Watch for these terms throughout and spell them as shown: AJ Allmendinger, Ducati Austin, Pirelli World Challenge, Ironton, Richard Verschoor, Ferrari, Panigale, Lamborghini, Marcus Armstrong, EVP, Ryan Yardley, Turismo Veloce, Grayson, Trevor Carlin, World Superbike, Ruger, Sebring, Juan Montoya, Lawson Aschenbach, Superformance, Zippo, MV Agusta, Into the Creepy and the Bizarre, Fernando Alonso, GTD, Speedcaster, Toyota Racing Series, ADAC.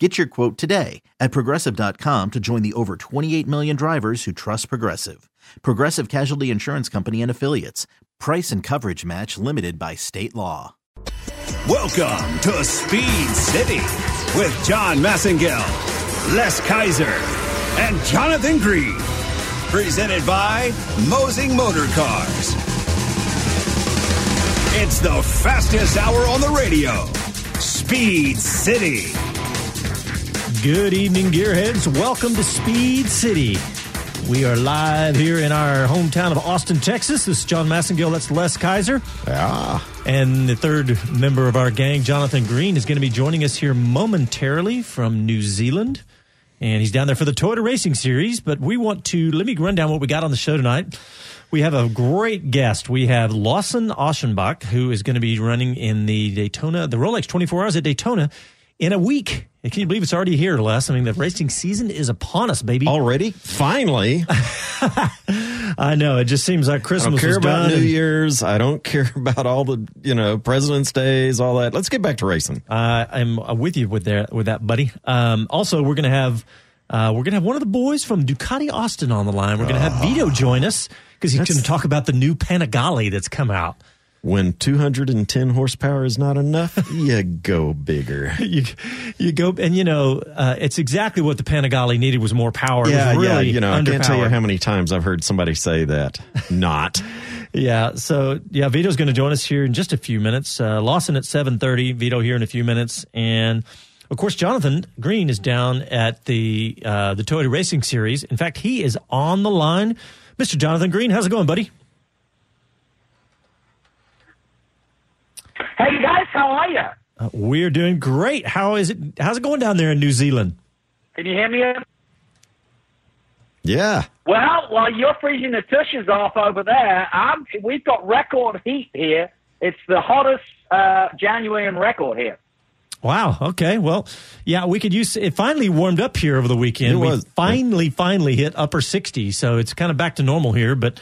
Get your quote today at Progressive.com to join the over 28 million drivers who trust Progressive. Progressive Casualty Insurance Company and Affiliates. Price and coverage match limited by state law. Welcome to Speed City with John Massengill, Les Kaiser, and Jonathan Green. Presented by Mosing Motorcars. It's the fastest hour on the radio. Speed City. Good evening, gearheads. Welcome to Speed City. We are live here in our hometown of Austin, Texas. This is John Massengill. That's Les Kaiser. Yeah. And the third member of our gang, Jonathan Green, is going to be joining us here momentarily from New Zealand. And he's down there for the Toyota Racing Series. But we want to, let me run down what we got on the show tonight. We have a great guest. We have Lawson Aschenbach, who is going to be running in the Daytona, the Rolex 24 Hours at Daytona in a week. Can you believe it's already here, Les? I mean, the racing season is upon us, baby. Already? Finally. I know. It just seems like Christmas is done. I don't care about New Year's. I don't care about all the, President's Days, all that. Let's get back to racing. I'm with you with that, buddy. Also, we're going to have one of the boys from Ducati Austin on the line. We're going to have Vito join us because he's going to talk about the new Panigale that's come out. When 210 horsepower is not enough, you go bigger. you go, and it's exactly what the Panigale needed was more power. Yeah, it was really I can't tell you how many times I've heard somebody say that. Not. Yeah, so, Vito's going to join us here in just a few minutes. Lawson at 7:30, Vito here in a few minutes. And, of course, Jonathan Green is down at the Toyota Racing Series. In fact, he is on the line. Mr. Jonathan Green, how's it going, buddy? Hey guys, how are you? We're doing great. How is it? How's it going down there in New Zealand? Can you hear me? Yeah. Well, while you're freezing the tushes off over there, we've got record heat here. It's the hottest January on record here. Wow. Okay. Well, yeah, we could use it. Finally warmed up here over the weekend. We finally hit upper 60, so it's kind of back to normal here, but.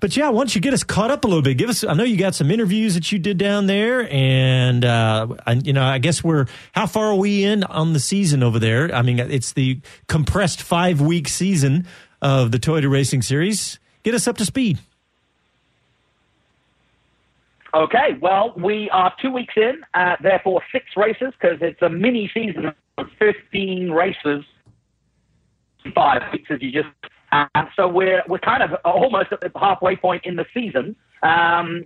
But, yeah, why don't you get us caught up a little bit? I know you got some interviews that you did down there, and, I guess how far are we in on the season over there? I mean, it's the compressed 5-week season of the Toyota Racing Series. Get us up to speed. Okay, well, we are 2 weeks in, therefore 6 races, because it's a mini-season of 15 races, 5 weeks, as you just so we're kind of almost at the halfway point in the season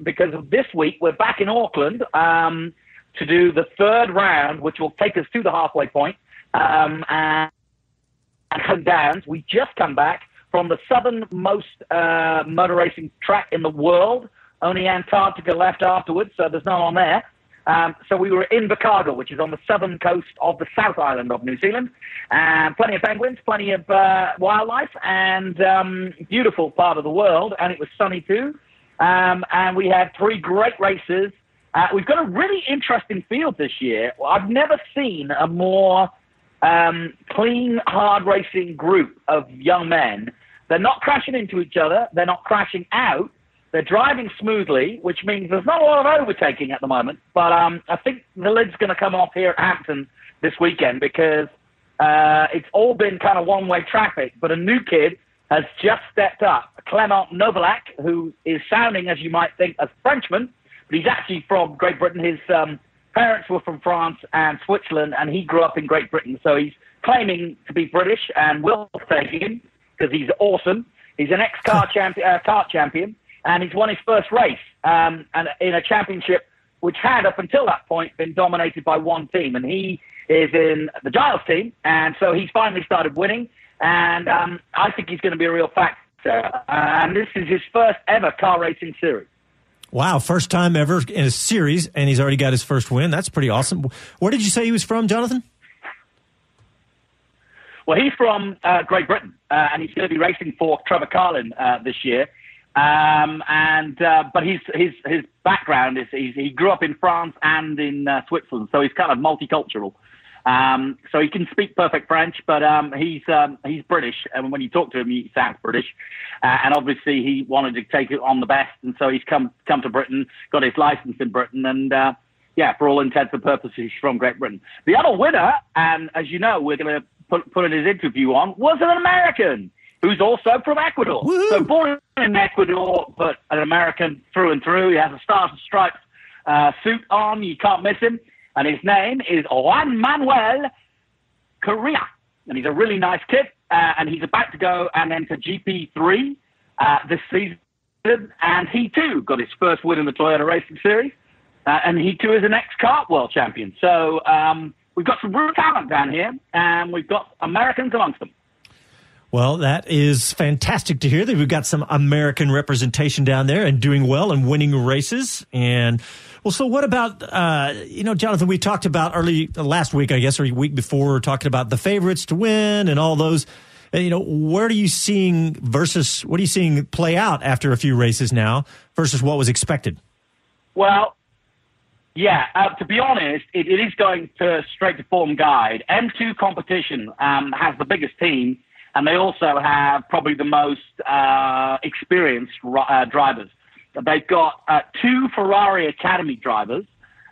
because this week we're back in Auckland to do the third round, which will take us to the halfway point and come down. We just come back from the southernmost motor racing track in the world. Only Antarctica left afterwards, so there's no one there. So we were in Invercargill, which is on the southern coast of the South Island of New Zealand. Plenty of penguins, plenty of wildlife, and beautiful part of the world. And it was sunny too. And we had 3 great races. We've got a really interesting field this year. I've never seen a more clean, hard racing group of young men. They're not crashing into each other. They're not crashing out. They're driving smoothly, which means there's not a lot of overtaking at the moment. But I think the lid's going to come off here at Hampton this weekend because it's all been kind of one-way traffic. But a new kid has just stepped up, Clément Novalak, who is sounding, as you might think, as Frenchman. But he's actually from Great Britain. His parents were from France and Switzerland, and he grew up in Great Britain. So he's claiming to be British, and we'll take him because he's awesome. He's an ex-car champion. And he's won his first race and in a championship which had, up until that point, been dominated by one team. And he is in the Giles team, and so he's finally started winning. And I think he's going to be a real factor. And this is his first ever car racing series. Wow, first time ever in a series, and he's already got his first win. That's pretty awesome. Where did you say he was from, Jonathan? Well, he's from Great Britain, and he's going to be racing for Trevor Carlin this year. But his background is he grew up in France and in Switzerland, so he's kind of multicultural. So he can speak perfect French, but he's British, and when you talk to him, he sounds British. And obviously, he wanted to take it on the best, and so he's come to Britain, got his license in Britain, and for all intents and purposes, he's from Great Britain. The other winner, and as you know, we're going to put his interview on, was an American who's also from Ecuador. Woo-hoo. So born in Ecuador, but an American through and through. He has a Stars and Stripes suit on. You can't miss him. And his name is Juan Manuel Correa. And he's a really nice kid. And he's about to go and enter GP3 this season. And he, too, got his first win in the Toyota Racing Series. And he, too, is an ex-kart world champion. So we've got some real talent down here. And we've got Americans amongst them. Well, that is fantastic to hear that we've got some American representation down there and doing well and winning races. And, well, so what about, Jonathan, we talked about last week, I guess, or week before, talking about the favorites to win and all those. And, what are you seeing play out after a few races now versus what was expected? Well, yeah, to be honest, it is going to straight to form guide. M2 competition has the biggest team. And they also have probably the most experienced drivers. They've got two Ferrari Academy drivers,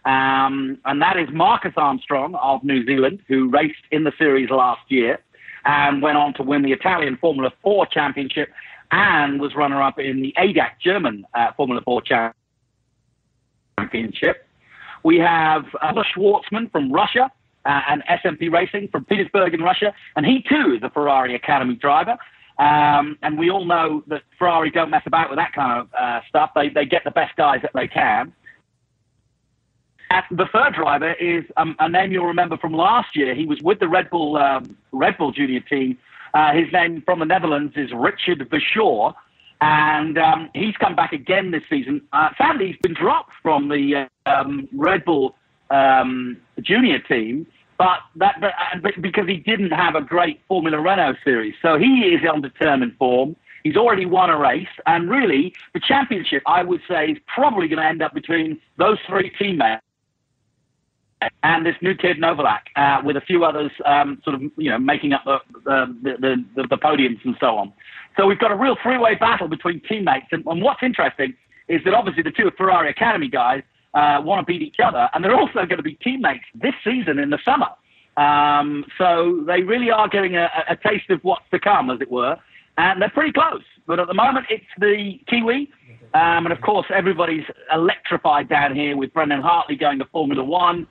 and that is Marcus Armstrong of New Zealand, who raced in the series last year and went on to win the Italian Formula 4 Championship and was runner-up in the ADAC German Formula 4 Championship. We have Robert Schwartzman from Russia, and SMP Racing from Petersburg in Russia. And he, too, is a Ferrari Academy driver. And we all know that Ferrari don't mess about with that kind of stuff. They get the best guys that they can. And the third driver is a name you'll remember from last year. He was with the Red Bull Junior team. His name from the Netherlands is Richard Verschoor. And he's come back again this season. Sadly, he's been dropped from the Red Bull junior team, but because he didn't have a great Formula Renault series. So he is on determined form. He's already won a race. And really, the championship, I would say, is probably going to end up between those three teammates and this new kid, Novalak, with a few others making up the podiums and so on. So we've got a real three-way battle between teammates. And what's interesting is that obviously the two Ferrari Academy guys want to beat each other, and they're also going to be teammates this season in the summer. So they really are getting a taste of what's to come, as it were, and they're pretty close. But at the moment, it's the Kiwi, and of course, everybody's electrified down here with Brendan Hartley going to Formula One.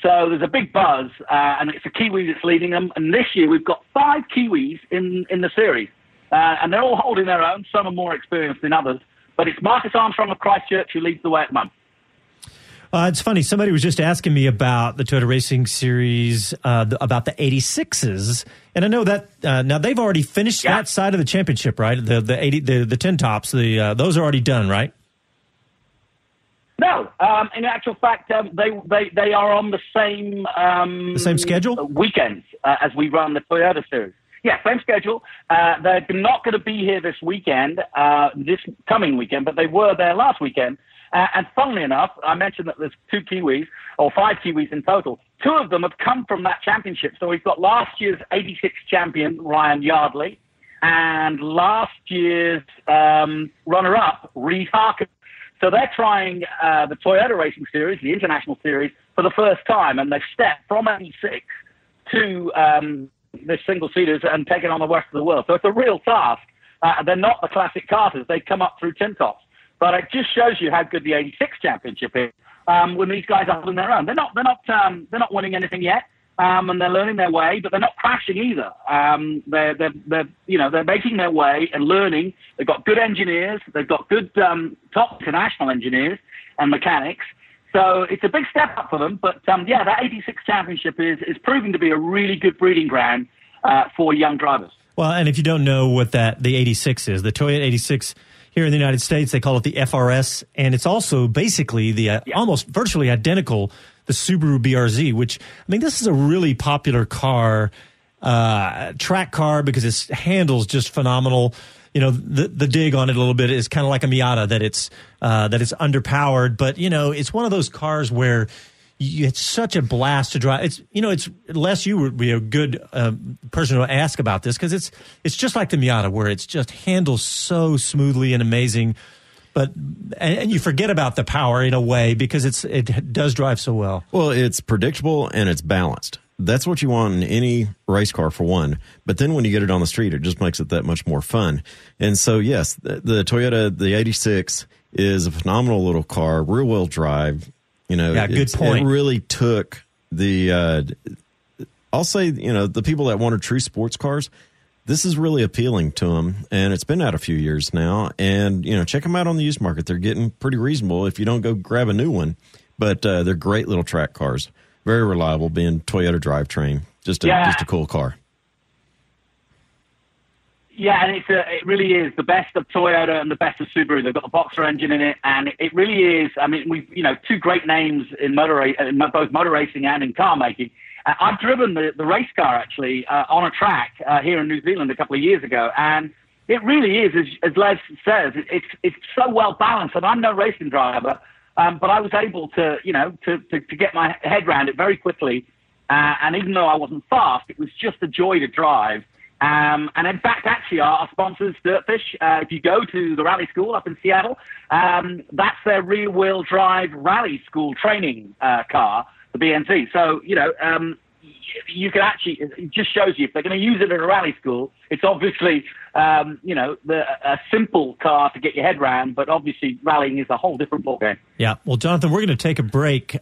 So there's a big buzz, and it's the Kiwi that's leading them. And this year, we've got five Kiwis in the series, and they're all holding their own. Some are more experienced than others, but it's Marcus Armstrong of Christchurch who leads the way at the moment. It's funny. Somebody was just asking me about the Toyota Racing Series, about the 86s, and I know that now they've already finished that side of the championship, right? The 10 tops, those are already done, right? No, in actual fact, they are on the same schedule weekends as we run the Toyota Series. Yeah, same schedule. They're not going to be here this weekend, this coming weekend, but they were there last weekend. And funnily enough, I mentioned that there's two Kiwis, or five Kiwis in total. Two of them have come from that championship. So we've got last year's 86 champion, Ryan Yardley, and last year's runner-up, Reed Harkin. So they're trying the Toyota Racing Series, the International Series, for the first time. And they've stepped from 86 to the single-seaters and taken on the rest of the world. So it's a real task. They're not the classic carters. They come up through tin tops. But it just shows you how good the 86 championship is when these guys are on their own. They're not winning anything yet, and they're learning their way. But they're not crashing either. They're making their way and learning. They've got good engineers. They've got good top international engineers and mechanics. So it's a big step up for them. But that 86 championship is proving to be a really good breeding ground for young drivers. Well, and if you don't know what the 86 is, the Toyota 86. Here in the United States, they call it the FRS, and it's also basically the almost virtually identical, the Subaru BRZ, which, I mean, this is a really popular car, track car, because it handles just phenomenal. you know, the dig on it a little bit is kind of like a Miata, that it's underpowered. But, you know, it's one of those cars where it's such a blast to drive. It's, you know, it's Les, you would be a good person to ask about this, because it's just like the Miata, where it's just handles so smoothly and amazing. But and you forget about the power in a way, because it does drive so well. Well, it's predictable and it's balanced. That's what you want in any race car, for one. But then when you get it on the street, it just makes it that much more fun. And so, yes, the Toyota, the 86, is a phenomenal little car, rear-wheel drive. You know, yeah, good point. It really took the, I'll say, you know, the people that wanted true sports cars, this is really appealing to them. And it's been out a few years now. And, you know, check them out on the used market. They're getting pretty reasonable if you don't go grab a new one. But they're great little track cars. Very reliable, being Toyota drivetrain. Just a cool car. Yeah, and it really is the best of Toyota and the best of Subaru. They've got a boxer engine in it, and it really is. I mean, we've, you know, two great names in both motor racing and in car making. I've driven the race car, actually, on a track here in New Zealand a couple of years ago, and it really is, as Les says, it's so well balanced. And I'm no racing driver, but I was able to, you know, to get my head around it very quickly. And even though I wasn't fast, it was just a joy to drive. And in fact, actually, our sponsors, Dirtfish, if you go to the rally school up in Seattle, that's their rear-wheel drive rally school training car, the BNC. So, you know, you can actually, it just shows you, if they're going to use it at a rally school, it's obviously, you know, a simple car to get your head around, but obviously rallying is a whole different ballgame. Yeah. Well, Jonathan, we're going to take a break.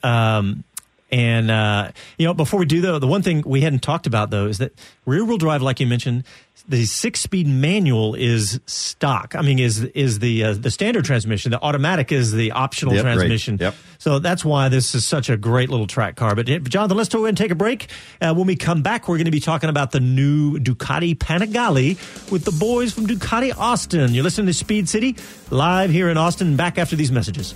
And, you know, before we do, though, the one thing we hadn't talked about, though, is that rear-wheel drive, like you mentioned, the 6-speed manual is stock. I mean, is the standard transmission. The automatic is the optional transmission. Yep. So that's why this is such a great little track car. But, Jonathan, let's go ahead and take a break. When we come back, we're going to be talking about the new Ducati Panigale with the boys from Ducati Austin. You're listening to Speed City live here in Austin. Back after these messages.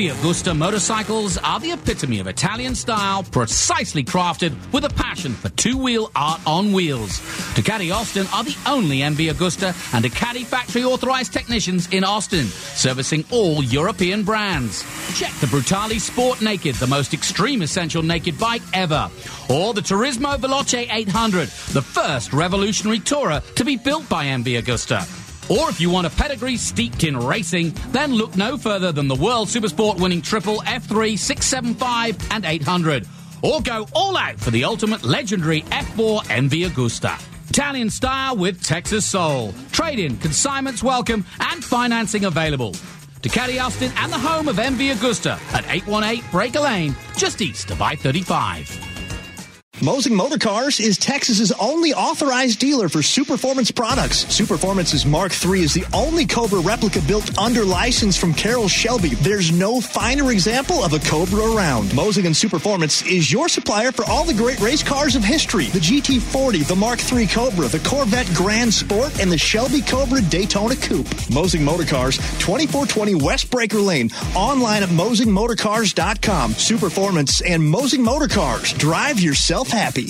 MV Agusta motorcycles are the epitome of Italian style, precisely crafted with a passion for two-wheel art on wheels. Ducati Austin are the only MV Agusta and Ducati factory-authorized technicians in Austin, servicing all European brands. Check the Brutale Sport Naked, the most extreme essential naked bike ever. Or the Turismo Veloce 800, the first revolutionary tourer to be built by MV Agusta. Or if you want a pedigree steeped in racing, then look no further than the World Supersport winning Triple F3, 675 and 800. Or go all out for the ultimate legendary F4 MV Agusta. Italian style with Texas soul. Trade-in, consignments welcome, and financing available. Ducati Austin and the home of MV Agusta at 818 Breaker Lane, just east of I-35. Mosing Motorcars is Texas's only authorized dealer for Superformance products. Superformance's Mark III is the only Cobra replica built under license from Carroll Shelby. There's no finer example of a Cobra around. Mosing and Superformance is your supplier for all the great race cars of history. The GT40, the Mark III Cobra, the Corvette Grand Sport, and the Shelby Cobra Daytona Coupe. Mosing Motorcars, 2420 West Breaker Lane. Online at MosingMotorcars.com. Superformance and Mosing Motorcars. Drive yourself happy.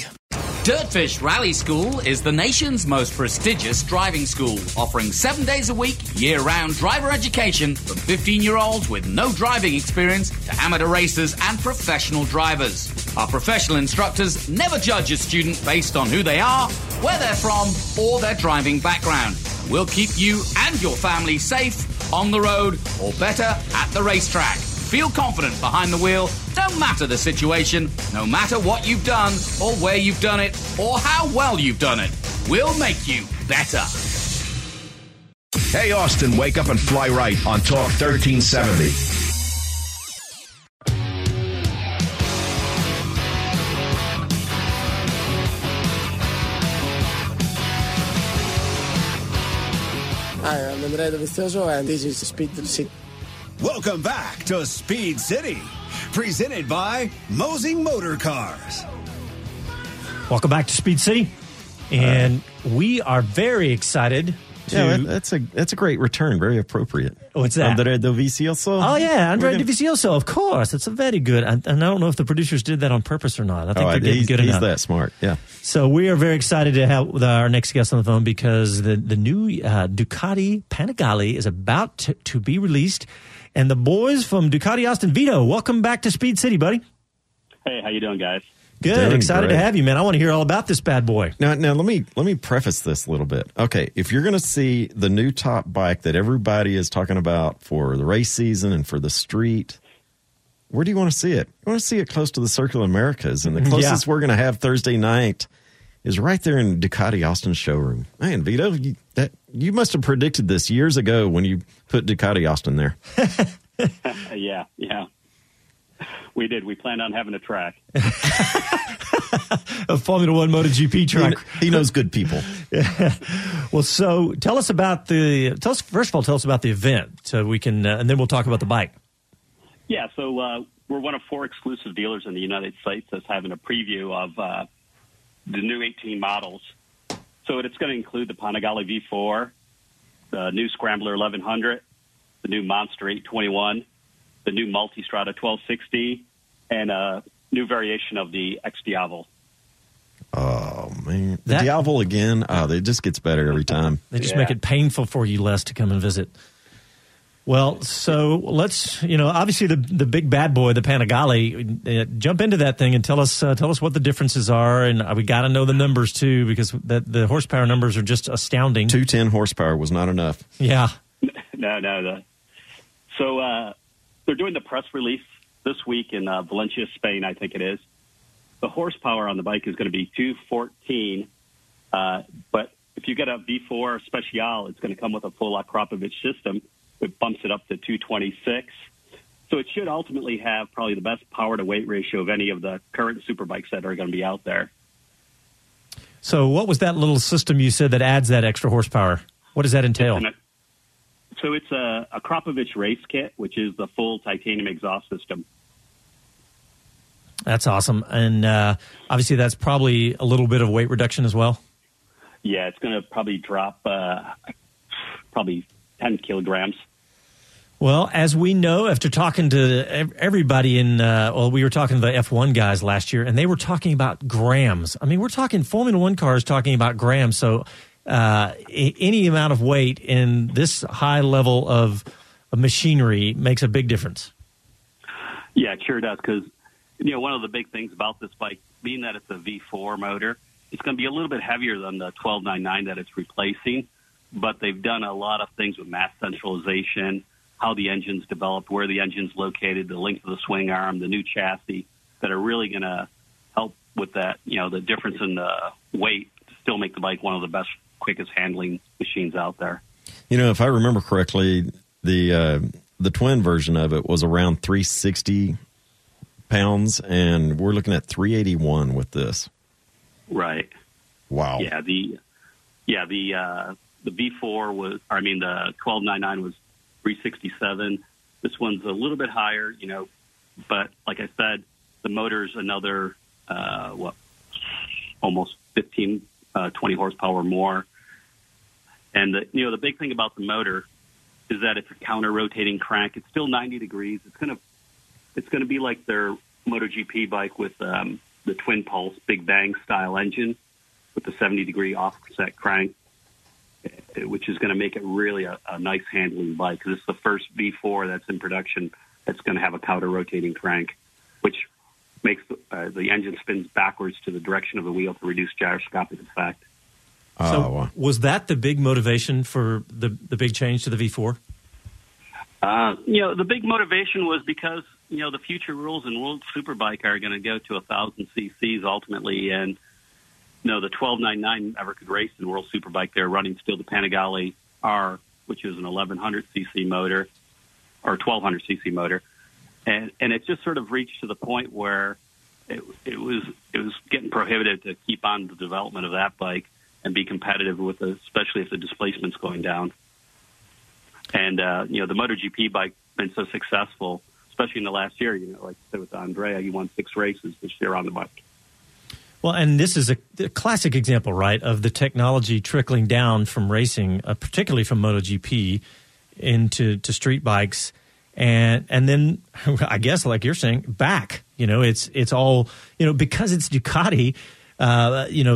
Dirtfish Rally School is the nation's most prestigious driving school, offering 7 days a week, year-round driver education from 15-year-olds with no driving experience to amateur racers and professional drivers. Our professional instructors never judge a student based on who they are, where they're from, or their driving background. We'll keep you and your family safe on the road, or better, at the racetrack. Feel confident behind the wheel, no matter the situation, no matter what you've done, or where you've done it, or how well you've done it. We'll make you better. Hey Austin, wake up and fly right on Talk 1370. Hi, I'm Andrea Vistioso, and this is Speed to the City. Welcome back to Speed City, presented by Mosing Motor Cars. Welcome back to Speed City, and we are very excited That's a great return. Very appropriate. What's that? Andrea Dovizioso. Oh, yeah. Andrea Dovizioso, of course. It's a very good. And I don't know if the producers did that on purpose or not. I think they're getting good enough. He's that smart, yeah. So we are very excited to have our next guest on the phone because the new Ducati Panigale is about to be released. And the boys from Ducati Austin, Vito, welcome back to Speed City, buddy. Hey, how you doing, guys? Good. Excited to have you, man. I want to hear all about this bad boy. Now let me preface this a little bit. Okay, if you're going to see the new top bike that everybody is talking about for the race season and for the street, where do you want to see it? You want to see it close to the Circuit of Americas, and the closest we're going to have Thursday night is right there in Ducati Austin showroom. Man, Vito, you must have predicted this years ago when you put Ducati Austin there. Yeah. We did. We planned on having a track. A Formula One MotoGP track. He knows good people. Yeah. Well, so tell us about the event so we can, and then we'll talk about the bike. Yeah. So we're one of four exclusive dealers in the United States that's having a preview of the new 18 models. So it's going to include the Panigale V4, the new Scrambler 1100, the new Monster 821, the new Multistrada 1260, and a new variation of the Ex-Diavol. Oh, man. The Diavol again, it just gets better every time. They just make it painful for you, Les, to come and visit. Well, so let's, obviously the big bad boy, the Panigale, jump into that thing and tell us what the differences are. And we got to know the numbers, too, because the horsepower numbers are just astounding. 210 horsepower was not enough. Yeah. No. So, they're doing the press release this week in Valencia, Spain, I think it is. The horsepower on the bike is going to be 214, but if you get a V4 Special, it's going to come with a full Akrapovic system. It bumps it up to 226. So it should ultimately have probably the best power-to-weight ratio of any of the current superbikes that are going to be out there. So what was that little system you said that adds that extra horsepower? What does that entail? So it's a Akrapovic race kit, which is the full titanium exhaust system. That's awesome. And obviously that's probably a little bit of weight reduction as well. Yeah, it's going to probably drop 10 kilograms. Well, as we know, after talking to everybody we were talking to the F1 guys last year, and they were talking about grams. I mean, we're talking Formula One cars talking about grams, so... any amount of weight in this high level of machinery makes a big difference. Yeah, it sure does, because one of the big things about this bike, being that it's a V4 motor, it's going to be a little bit heavier than the 1299 that it's replacing, but they've done a lot of things with mass centralization, how the engine's developed, where the engine's located, the length of the swing arm, the new chassis, that are really going to help with that, the difference in the weight to still make the bike one of the best quickest handling machines out there. If I remember correctly, the twin version of it was around 360 pounds, and we're looking at 381 with this. Right. Wow. Yeah. The V4 was. I mean, the 1299 was 367. This one's a little bit higher, but like I said, the motor's another almost 15. 20 horsepower more. And, the big thing about the motor is that it's a counter-rotating crank. It's still 90 degrees. It's going to be like their MotoGP bike with the twin pulse Big Bang style engine with the 70-degree offset crank, which is going to make it really a nice handling bike, because it's the first V4 that's in production that's going to have a counter-rotating crank, which makes the engine spins backwards to the direction of the wheel to reduce gyroscopic effect. So was that the big motivation for the big change to the V4? The big motivation was because, the future rules in World Superbike are going to go to 1,000 cc's ultimately, and, the 1299 never could race in World Superbike. They're running still the Panigale R, which is an 1,100 cc motor, or 1,200 cc motor. And it just sort of reached to the point where it was getting prohibitive to keep on the development of that bike and be competitive with it, especially if the displacement's going down. And, the MotoGP bike been so successful, especially in the last year, like I said with Andrea, he won 6 races this year on the bike. Well, and this is a classic example, right, of the technology trickling down from racing, particularly from MotoGP, into street bikes, and then I guess, like you're saying, back. It's all, because it's Ducati,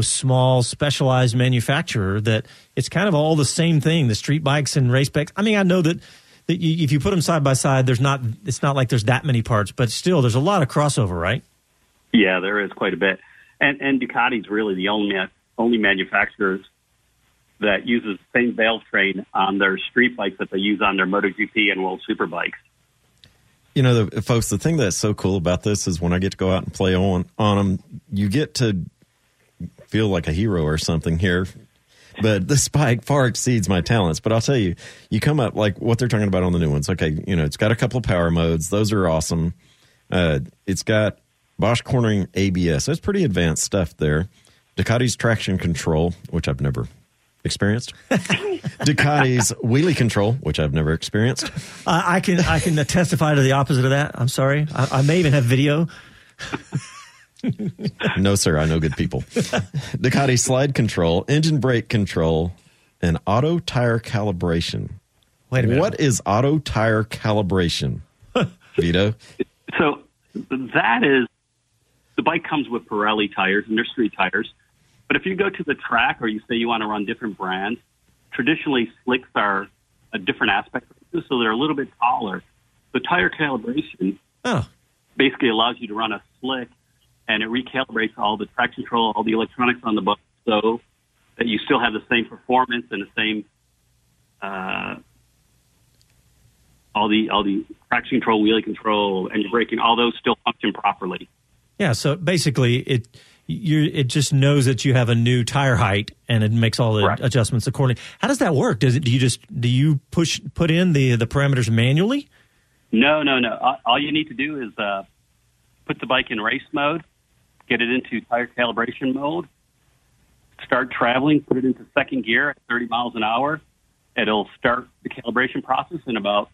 small specialized manufacturer, that it's kind of all the same thing. The street bikes and race bikes. I mean, I know that if you put them side by side, it's not like there's that many parts, but still, there's a lot of crossover, right? Yeah, there is quite a bit. And Ducati's really the only manufacturers that uses the same valve train on their street bikes that they use on their MotoGP and World Superbikes. Folks, the thing that's so cool about this is when I get to go out and play on them, you get to feel like a hero or something here. But this bike far exceeds my talents. But I'll tell you, you come up like what they're talking about on the new ones. Okay, it's got a couple of power modes. Those are awesome. It's got Bosch cornering ABS. That's pretty advanced stuff there. Ducati's traction control, which I've never experienced. Ducati's wheelie control, which I've never experienced. I can testify to the opposite of that. I'm sorry. I may even have video. No, sir. I know good people. Ducati slide control, engine brake control, and auto tire calibration. Wait a minute. What is auto tire calibration, Vito? So that is, the bike comes with Pirelli tires, and they're street tires. But if you go to the track or you say you want to run different brands, traditionally slicks are a different aspect, so they're a little bit taller. The tire calibration basically allows you to run a slick, and it recalibrates all the track control, all the electronics on the bike, so that you still have the same performance and the same all the traction control, wheelie control, and braking, all those still function properly. Yeah, so basically it just knows that you have a new tire height, and it makes all the adjustments accordingly. How does that work? Do you put in the parameters manually? No. All you need to do is put the bike in race mode, get it into tire calibration mode, start traveling, put it into second gear at 30 miles an hour. It'll start the calibration process in about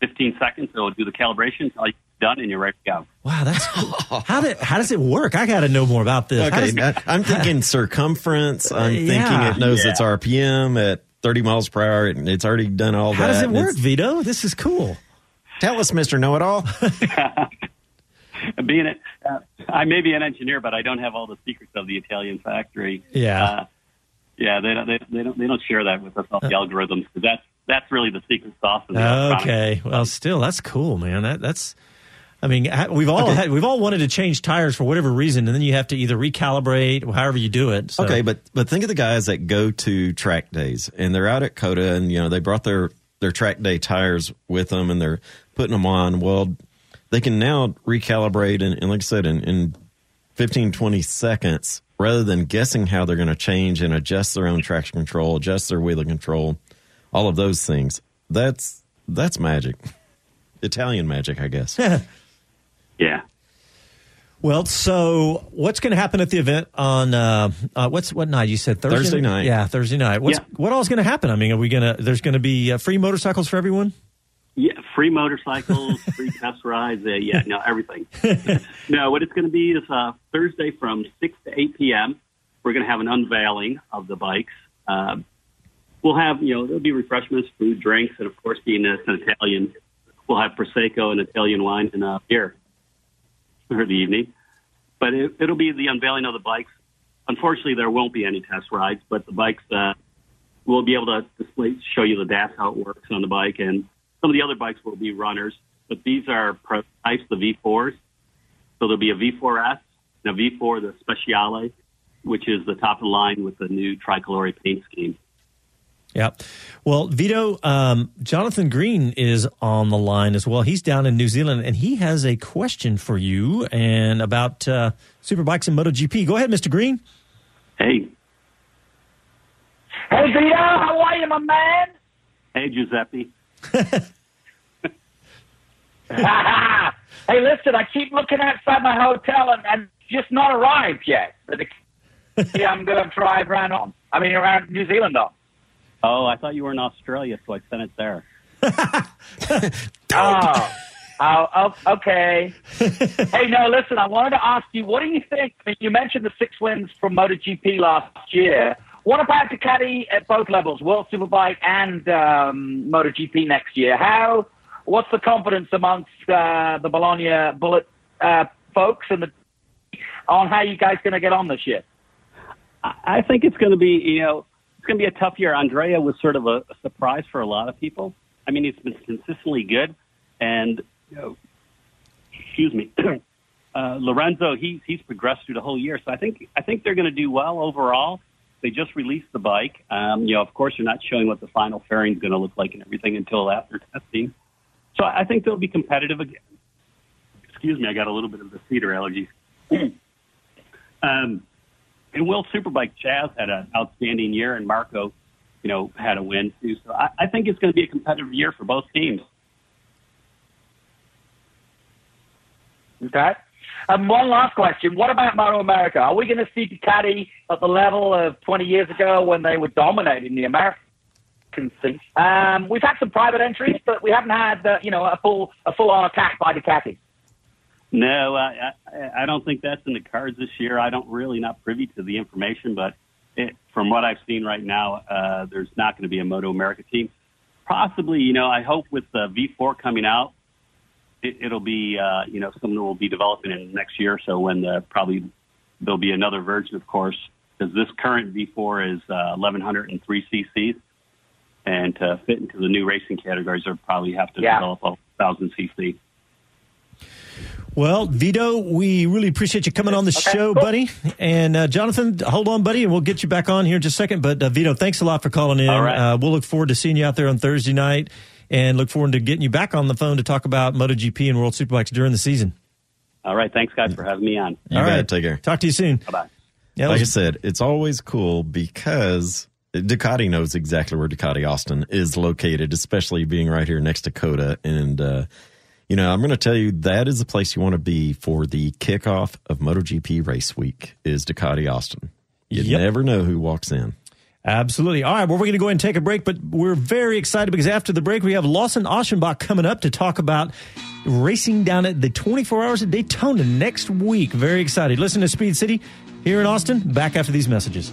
15 seconds. It'll do the calibration until done, and you're ready to go. Wow, that's cool. How does it work? I got to know more about this. Okay, I'm thinking circumference. I'm thinking it knows its RPM at 30 miles per hour, and it's already done all that. How does it work, Vito? This is cool. Tell us, Mr. Know-It-All. I may be an engineer, but I don't have all the secrets of the Italian factory. Yeah, they don't share that with us, all the algorithms. That's really the secret sauce. Of the okay, well, still, that's cool, man. That's. I mean, we've all wanted to change tires for whatever reason, and then you have to either recalibrate, or however you do it. So. Okay, but think of the guys that go to track days, and they're out at COTA, and they brought their track day tires with them, and they're putting them on. Well, they can now recalibrate, and like I said, in 15, 20 seconds, rather than guessing how they're going to change and adjust their own traction control, adjust their wheelie control, all of those things. That's magic. Italian magic, I guess. Yeah. Well, so what's going to happen at the event on what night? You said Thursday night. Yeah, Thursday night. What all is going to happen? I mean, there's going to be free motorcycles for everyone? Yeah, free motorcycles, free test rides. Everything. No, what it's going to be is Thursday from 6 to 8 p.m. We're going to have an unveiling of the bikes. We'll have, there'll be refreshments, food, drinks, and of course, being an Italian, we'll have Prosecco and Italian wine and beer. Or the evening, but it'll be the unveiling of the bikes. Unfortunately, there won't be any test rides, but the bikes will be able to display, show you the dash, how it works on the bike, and some of the other bikes will be runners. But these are prototypes, the V4s. So there'll be a V4S and a V4, the Speciale, which is the top of the line with the new tricolore paint scheme. Yeah. Well, Vito, Jonathan Green is on the line as well. He's down in New Zealand, and he has a question for you and about Superbikes and MotoGP. Go ahead, Mr. Green. Hey. Hey, Vito. How are you, my man? Hey, Giuseppe. Hey, listen, I keep looking outside my hotel, and I'm just not arrived yet. But I'm going to drive around New Zealand on. Oh, I thought you were in Australia, so I sent it there. Oh, okay. Hey, no, listen, I wanted to ask you, what do you think? I mean, you mentioned the 6 wins from MotoGP last year. What about Ducati at both levels, World Superbike and MotoGP next year? What's the confidence amongst the Bologna Bullet folks and on how you guys going to get on this year? I think it's going to be, it's going to be a tough year. Andrea was sort of a surprise for a lot of people. I mean, he's been consistently good. And, excuse me, Lorenzo, he's progressed through the whole year. So I think they're going to do well overall. They just released the bike. Of course, you're not showing what the final fairing is going to look like and everything until after testing. So I think they'll be competitive again. Excuse me, I got a little bit of the cedar allergies. And World Superbike, Chaz had an outstanding year, and Marco, had a win too. So I think it's going to be a competitive year for both teams. Okay. One last question. What about Moto America? Are we going to see Ducati at the level of 20 years ago when they were dominating the American scene? We've had some private entries, but we haven't had, a full-on attack by Ducati. No, I don't think that's in the cards this year. Not privy to the information, but from what I've seen right now, there's not going to be a Moto America team. Possibly, I hope with the V4 coming out, it'll be, something will be developing in next year or so when probably there'll be another version, of course, because this current V4 is 1,103 cc's. And to fit into the new racing categories, they'll probably have to develop a 1,000 cc. Well, Vito, we really appreciate you coming on the show, cool. buddy. And Jonathan, hold on, buddy, and we'll get you back on here in just a second. But Vito, thanks a lot for calling in. All right. We'll look forward to seeing you out there on Thursday night. And look forward to getting you back on the phone to talk about MotoGP and World Superbikes during the season. All right. Thanks, guys, for having me on. All right. Take care. Talk to you soon. Bye-bye. Yeah, like I said, it's always cool because Ducati knows exactly where Ducati Austin is located, especially being right here next to Coda. And, I'm going to tell you, that is the place you want to be for the kickoff of MotoGP race week is Ducati Austin. You never know who walks in. Absolutely. All right, well, we're going to go ahead and take a break, but we're very excited because after the break, we have Lawson Aschenbach coming up to talk about racing down at the 24 Hours at Daytona next week. Very excited. Listen to Speed City here in Austin. Back after these messages.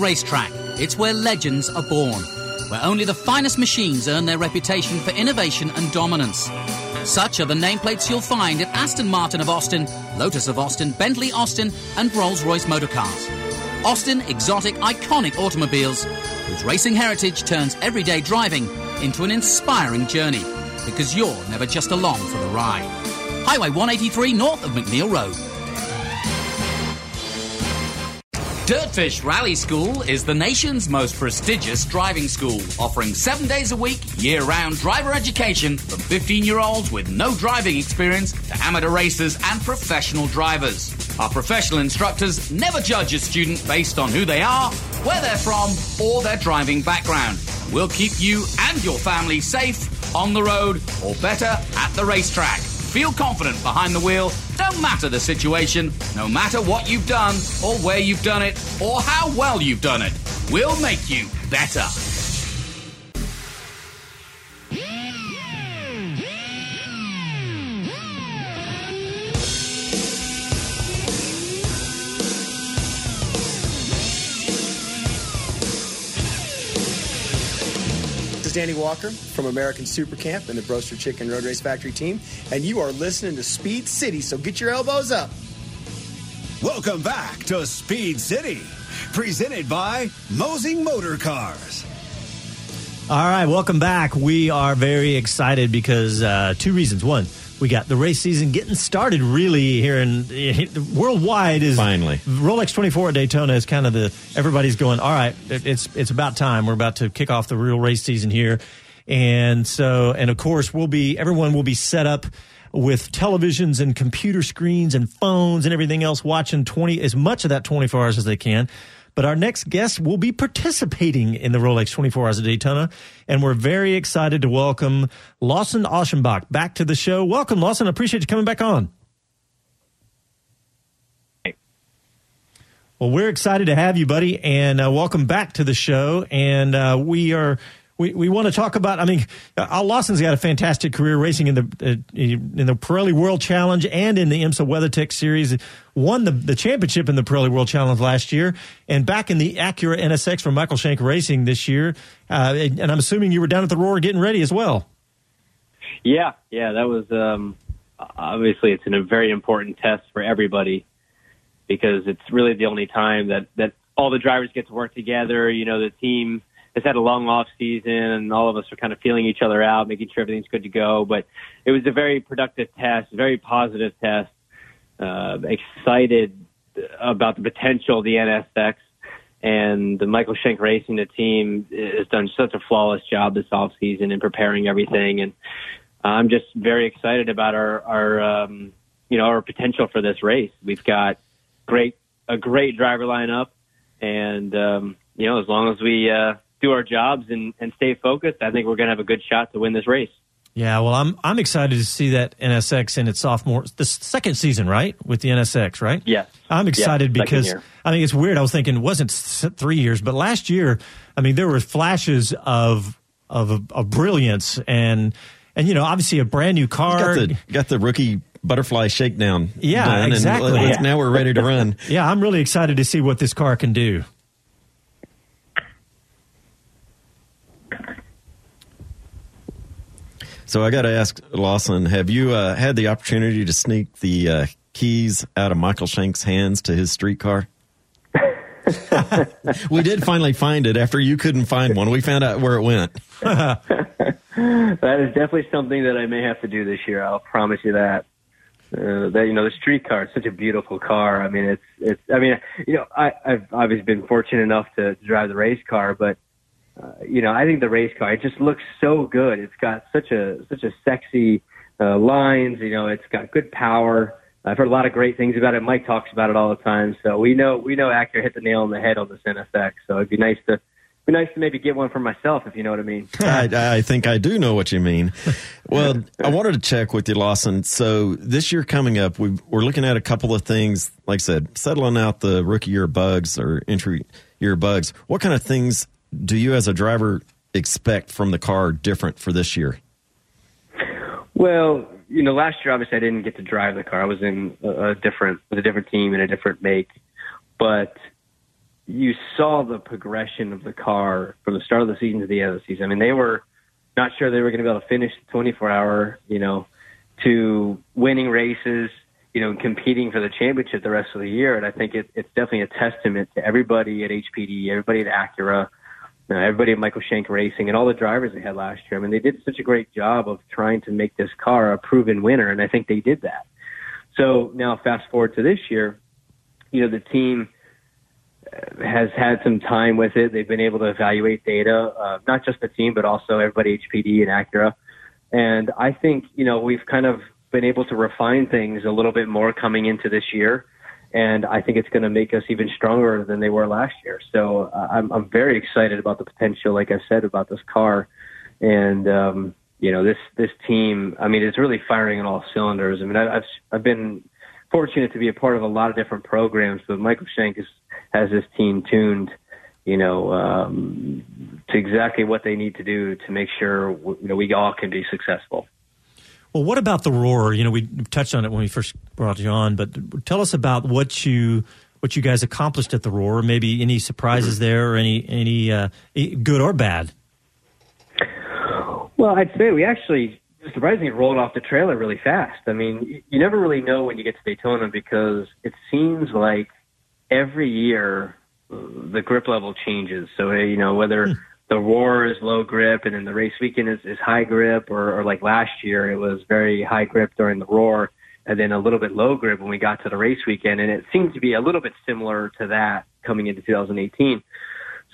Racetrack. It's where legends are born, where only the finest machines earn their reputation for innovation and dominance. Such are the nameplates you'll find at Aston Martin of Austin, Lotus of Austin, Bentley Austin, and Rolls-Royce Motorcars. Austin, exotic, iconic automobiles whose racing heritage turns everyday driving into an inspiring journey, because you're never just along for the ride. Highway 183 north of McNeil Road. Dirtfish Rally School is the nation's most prestigious driving school, offering 7 days a week, year-round driver education from 15-year-olds with no driving experience to amateur racers and professional drivers. Our professional instructors never judge a student based on who they are, where they're from, or their driving background. We'll keep you and your family safe, on the road, or better, at the racetrack. Feel confident behind the wheel, no matter the situation, no matter what you've done, or where you've done it, or how well you've done it. We'll make you better. This is Danny Walker from American Super Camp and the Broaster Chicken Road Race Factory team, and you are listening to Speed City, so get your elbows up. Welcome back to Speed City, presented by Mosing Motorcars. All right, welcome back. We are very excited because two reasons. One, we got the race season getting started really here in worldwide is finally Rolex 24 at Daytona is kind of everybody's going, all right, it's about time. We're about to kick off the real race season here. And so, and of course everyone will be set up with televisions and computer screens and phones and everything else, watching as much of that 24 hours as they can. But our next guest will be participating in the Rolex 24 Hours at Daytona, and we're very excited to welcome Lawson Aschenbach back to the show. Welcome, Lawson. I appreciate you coming back on. Well, we're excited to have you, buddy, and welcome back to the show. And we want to talk about. I mean, Lawson's got a fantastic career racing in the Pirelli World Challenge and in the IMSA WeatherTech Series. Won the championship in the Pirelli World Challenge last year, and back in the Acura NSX for Michael Shank Racing this year. And I'm assuming you were down at the Roar getting ready as well. Yeah, that was obviously it's a very important test for everybody, because it's really the only time that all the drivers get to work together. You know, the team has had a long off season, and all of us are kind of feeling each other out, making sure everything's good to go. But it was a very productive test, very positive test. Excited about the potential of the NSX, and the Michael Shank Racing, the team has done such a flawless job this off season in preparing everything. And I'm just very excited about our potential for this race. We've got a great driver lineup, and as long as we do our jobs and stay focused, I think we're going to have a good shot to win this race. Yeah, well, I'm excited to see that NSX in its the second season, right, with the NSX, right? Yeah, I'm excited because I mean, it's weird. I was thinking it wasn't 3 years, but last year, I mean, there were flashes of brilliance and obviously a brand new car. Got the rookie butterfly shakedown. Yeah, done, exactly. And now we're ready to run. Yeah, I'm really excited to see what this car can do. So I got to ask, Lawson, have you had the opportunity to sneak the keys out of Michael Shank's hands to his street car? We did finally find it after you couldn't find one. We found out where it went. That is definitely something that I may have to do this year. I'll promise you that. The street car is such a beautiful car. I mean, I've obviously been fortunate enough to drive the race car, but I think the race car, it just looks so good. It's got such a sexy lines. It's got good power. I've heard a lot of great things about it. Mike talks about it all the time. So we know Acura hit the nail on the head on this NSX. So it'd be nice to. Be nice to maybe get one for myself, if you know what I mean. I think I do know what you mean. Well, I wanted to check with you, Lawson. So this year coming up, we're looking at a couple of things. Like I said, settling out the rookie year bugs or entry year bugs. What kind of things do you as a driver expect from the car different for this year? Well, last year, obviously, I didn't get to drive the car. I was in with a different team and a different make. But you saw the progression of the car from the start of the season to the end of the season. I mean, they were not sure they were going to be able to finish the 24-hour, to winning races, competing for the championship the rest of the year. And I think it's definitely a testament to everybody at HPD, everybody at Acura, everybody at Michael Shank Racing, and all the drivers they had last year. I mean, they did such a great job of trying to make this car a proven winner, and I think they did that. So now fast forward to this year, the team has had some time with it. They've been able to evaluate data, not just the team, but also everybody, HPD and Acura. And I think, we've kind of been able to refine things a little bit more coming into this year. And I think it's going to make us even stronger than they were last year. So I'm very excited about the potential, like I said, about this car. And, this team, I mean, it's really firing on all cylinders. I mean, I've been fortunate to be a part of a lot of different programs, but Michael Shank has this team tuned, to exactly what they need to do to make sure we all can be successful. Well, what about the Roar? We touched on it when we first brought you on, but tell us about what you guys accomplished at the Roar. Maybe any surprises there, or any good or bad? Well, I'd say we actually, surprisingly, rolled off the trailer really fast. I mean, you never really know when you get to Daytona, because it seems like every year the grip level changes. So, whether the Roar is low grip and then the race weekend is high grip, or like last year, it was very high grip during the Roar and then a little bit low grip when we got to the race weekend. And it seemed to be a little bit similar to that coming into 2018.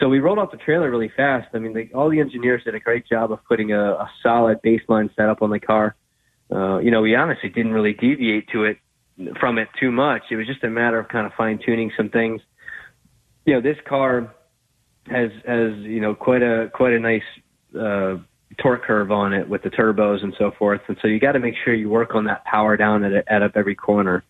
So we rolled off the trailer really fast. I mean, all the engineers did a great job of putting a solid baseline setup on the car. We honestly didn't really deviate from it too much. It was just a matter of kind of fine tuning some things. you know, this car has you know, quite a nice torque curve on it with the turbos and so forth, and so you got to make sure you work on that power down at up every corner.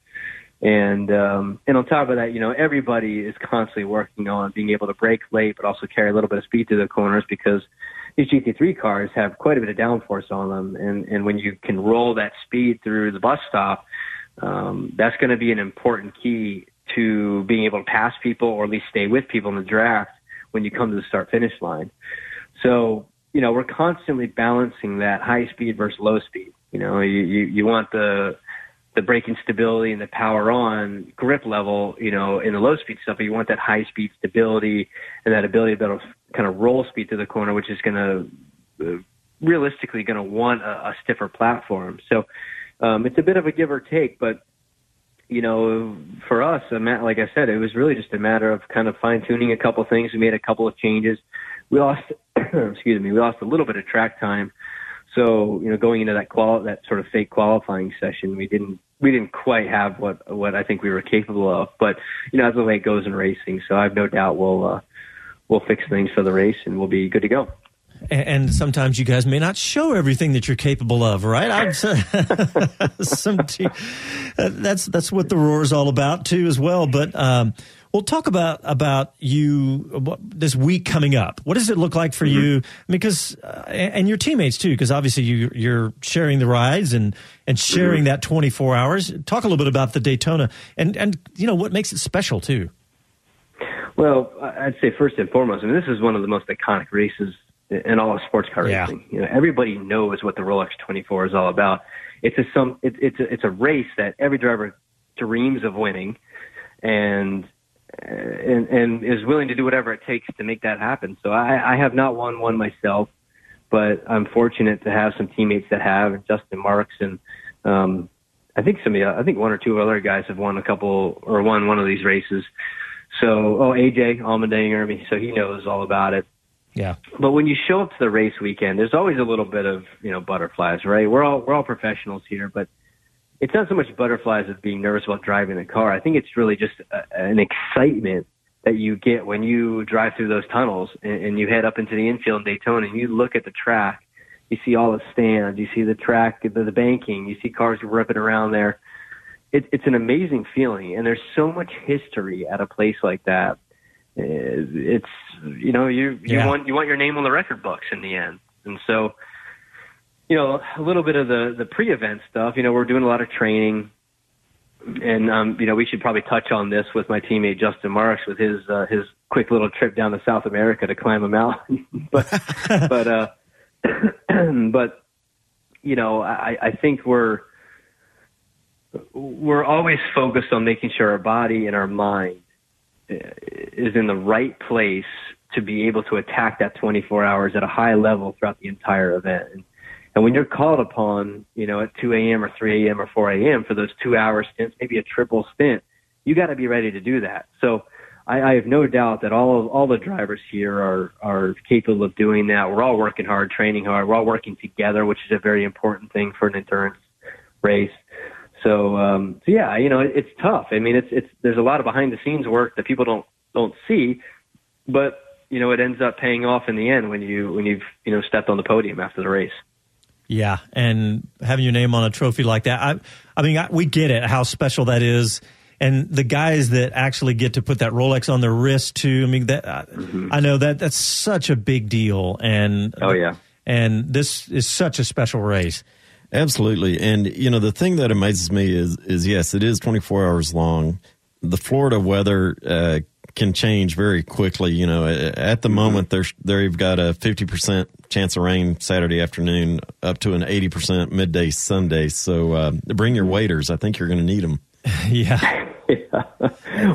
And on top of that, you know, everybody is constantly working on being able to brake late, but also carry a little bit of speed to the corners, because these GT3 cars have quite a bit of downforce on them. And when you can roll that speed through the bus stop, that's going to be an important key to being able to pass people, or at least stay with people in the draft when you come to the start finish line. So, you know, we're constantly balancing that high speed versus low speed. You know, you want the braking stability and the power on grip level, you know, in the low speed stuff, but you want that high speed stability and that ability to be able to kind of roll speed to the corner, which is going to realistically going to want a stiffer platform. So it's a bit of a give or take, but you know, for us, like I said, it was really just a matter of kind of fine tuning a couple of things. We made a couple of changes. We lost, we lost a little bit of track time. So, you know, going into that sort of fake qualifying session, we didn't quite have what I think we were capable of. But, you know, that's the way it goes in racing. So I have no doubt we'll fix things for the race and we'll be good to go. And sometimes you guys may not show everything that you're capable of, right? That's what the roar is all about too, as well. But we'll talk about you this week coming up. What does it look like for you? Because and your teammates too, because obviously you're sharing the rides and sharing that 24 hours. Talk a little bit about the Daytona and you know what makes it special too. Well, I'd say first and foremost, I mean, this is one of the most iconic races in all of sports car racing. You know, everybody knows what the Rolex 24 is all about. It's a race that every driver dreams of winning, and is willing to do whatever it takes to make that happen. So I have not won one myself, but I'm fortunate to have some teammates that have. Justin Marks and I think one or two other guys have won a couple or won one of these races. So AJ Allmendinger, so he knows all about it. Yeah. But when you show up to the race weekend, there's always a little bit of, you know, butterflies, right? We're all professionals here, but it's not so much butterflies as being nervous about driving the car. I think it's really just an excitement that you get when you drive through those tunnels and you head up into the infield in Daytona and you look at the track. You see all the stands, you see the track, the banking, you see cars ripping around there. It's an amazing feeling, and there's so much history at a place like that. It's, you know, you want your name on the record books in the end. And so, you know, a little bit of the pre-event stuff, you know, we're doing a lot of training, and you know, we should probably touch on this with my teammate Justin Marks with his quick little trip down to South America to climb a mountain. but you know, I think we're always focused on making sure our body and our mind is in the right place to be able to attack that 24 hours at a high level throughout the entire event. And when you're called upon, you know, at 2 a.m. or 3 a.m. or 4 a.m. for those 2-hour stints, maybe a triple stint, you got to be ready to do that. So I have no doubt that all the drivers here are capable of doing that. We're all working hard, training hard. We're all working together, which is a very important thing for an endurance race. So, yeah, you know, it's tough. I mean, there's a lot of behind the scenes work that people don't see, but you know, it ends up paying off in the end when you've, you know, stepped on the podium after the race. Yeah. And having your name on a trophy like that, I mean, we get it, how special that is. And the guys that actually get to put that Rolex on their wrist too. I mean, I know that's such a big deal. And, oh yeah. And this is such a special race. Absolutely. And, you know, the thing that amazes me is yes, it is 24 hours long. The Florida weather can change very quickly. You know, at the moment, they've got a 50% chance of rain Saturday afternoon up to an 80% midday Sunday. So bring your waders. I think you're going to need them. Yeah.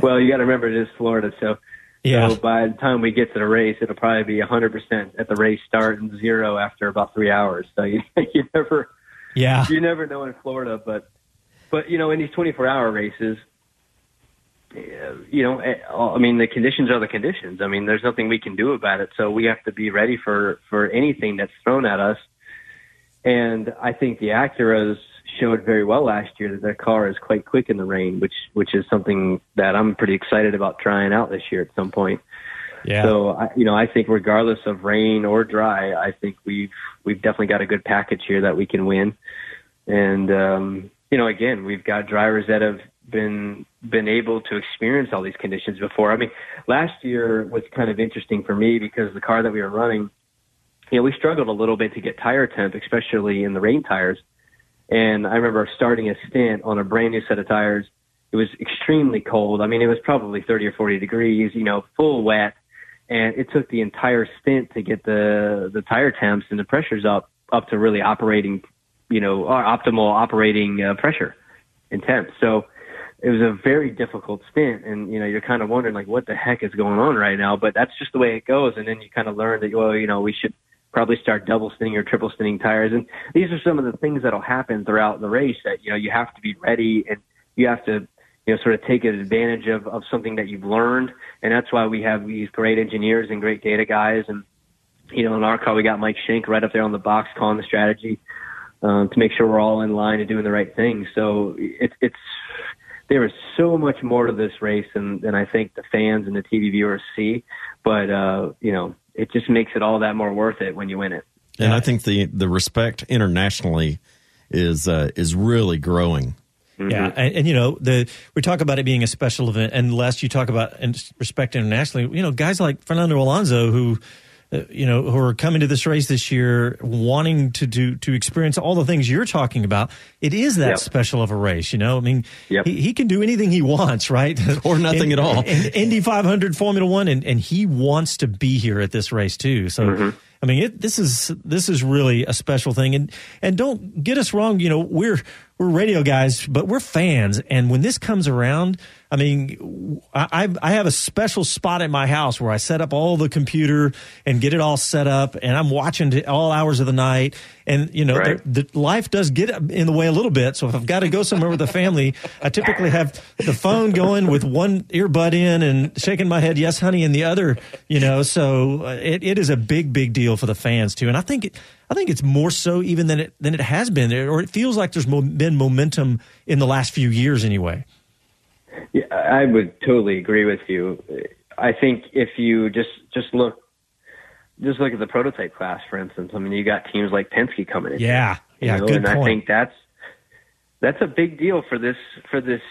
Well, you got to remember, it is Florida. So, yeah. So by the time we get to the race, it'll probably be 100% at the race start and 0 after about 3 hours. So you never... Yeah, you never know in Florida, but you know, in these 24-hour races, you know, I mean, the conditions are the conditions. I mean, there's nothing we can do about it, so we have to be ready for anything that's thrown at us. And I think the Acuras showed very well last year that their car is quite quick in the rain, which is something that I'm pretty excited about trying out this year at some point. Yeah. So, I think regardless of rain or dry, I think we've definitely got a good package here that we can win. And, again, we've got drivers that have been able to experience all these conditions before. I mean, last year was kind of interesting for me because the car that we were running, we struggled a little bit to get tire temp, especially in the rain tires. And I remember starting a stint on a brand new set of tires. It was extremely cold. I mean, it was probably 30 or 40 degrees, full wet. And it took the entire stint to get the tire temps and the pressures up to really operating, our optimal operating pressure and temp. So it was a very difficult stint. And, you're kind of wondering, like, what the heck is going on right now? But that's just the way it goes. And then you kind of learn that, we should probably start double stinning or triple stinning tires. And these are some of the things that'll happen throughout the race that, you have to be ready and you have to, sort of take advantage of something that you've learned. And that's why we have these great engineers and great data guys. And, in our car, we got Mike Shank right up there on the box calling the strategy to make sure we're all in line and doing the right thing. So there is so much more to this race than I think the fans and the TV viewers see. But, it just makes it all that more worth it when you win it. And I think the respect internationally is really growing. Yeah, and we talk about it being a special event, and Les, you talk about respect internationally. Guys like Fernando Alonso, who are coming to this race this year, wanting to experience all the things you're talking about. It is that special of a race, Yep. He can do anything he wants, right? Or nothing at all. Indy 500, Formula One, and he wants to be here at this race too. So. Mm-hmm. I mean, this is really a special thing, and don't get us wrong. We're radio guys, but we're fans. And when this comes around, I mean, I have a special spot at my house where I set up all the computer and get it all set up, and I'm watching to all hours of the night. And right. the life does get in the way a little bit. So if I've got to go somewhere with the family, I typically have the phone going with one earbud in and shaking my head, yes, honey, and the other. So it is a big deal for the fans too, and I think it's more so even than it has been, or it feels like there's been momentum in the last few years anyway. Yeah, I would totally agree with you. I think if you just look at the prototype class, for instance. I mean, you got teams like Penske coming in. Yeah, good and point. I think that's a big deal for this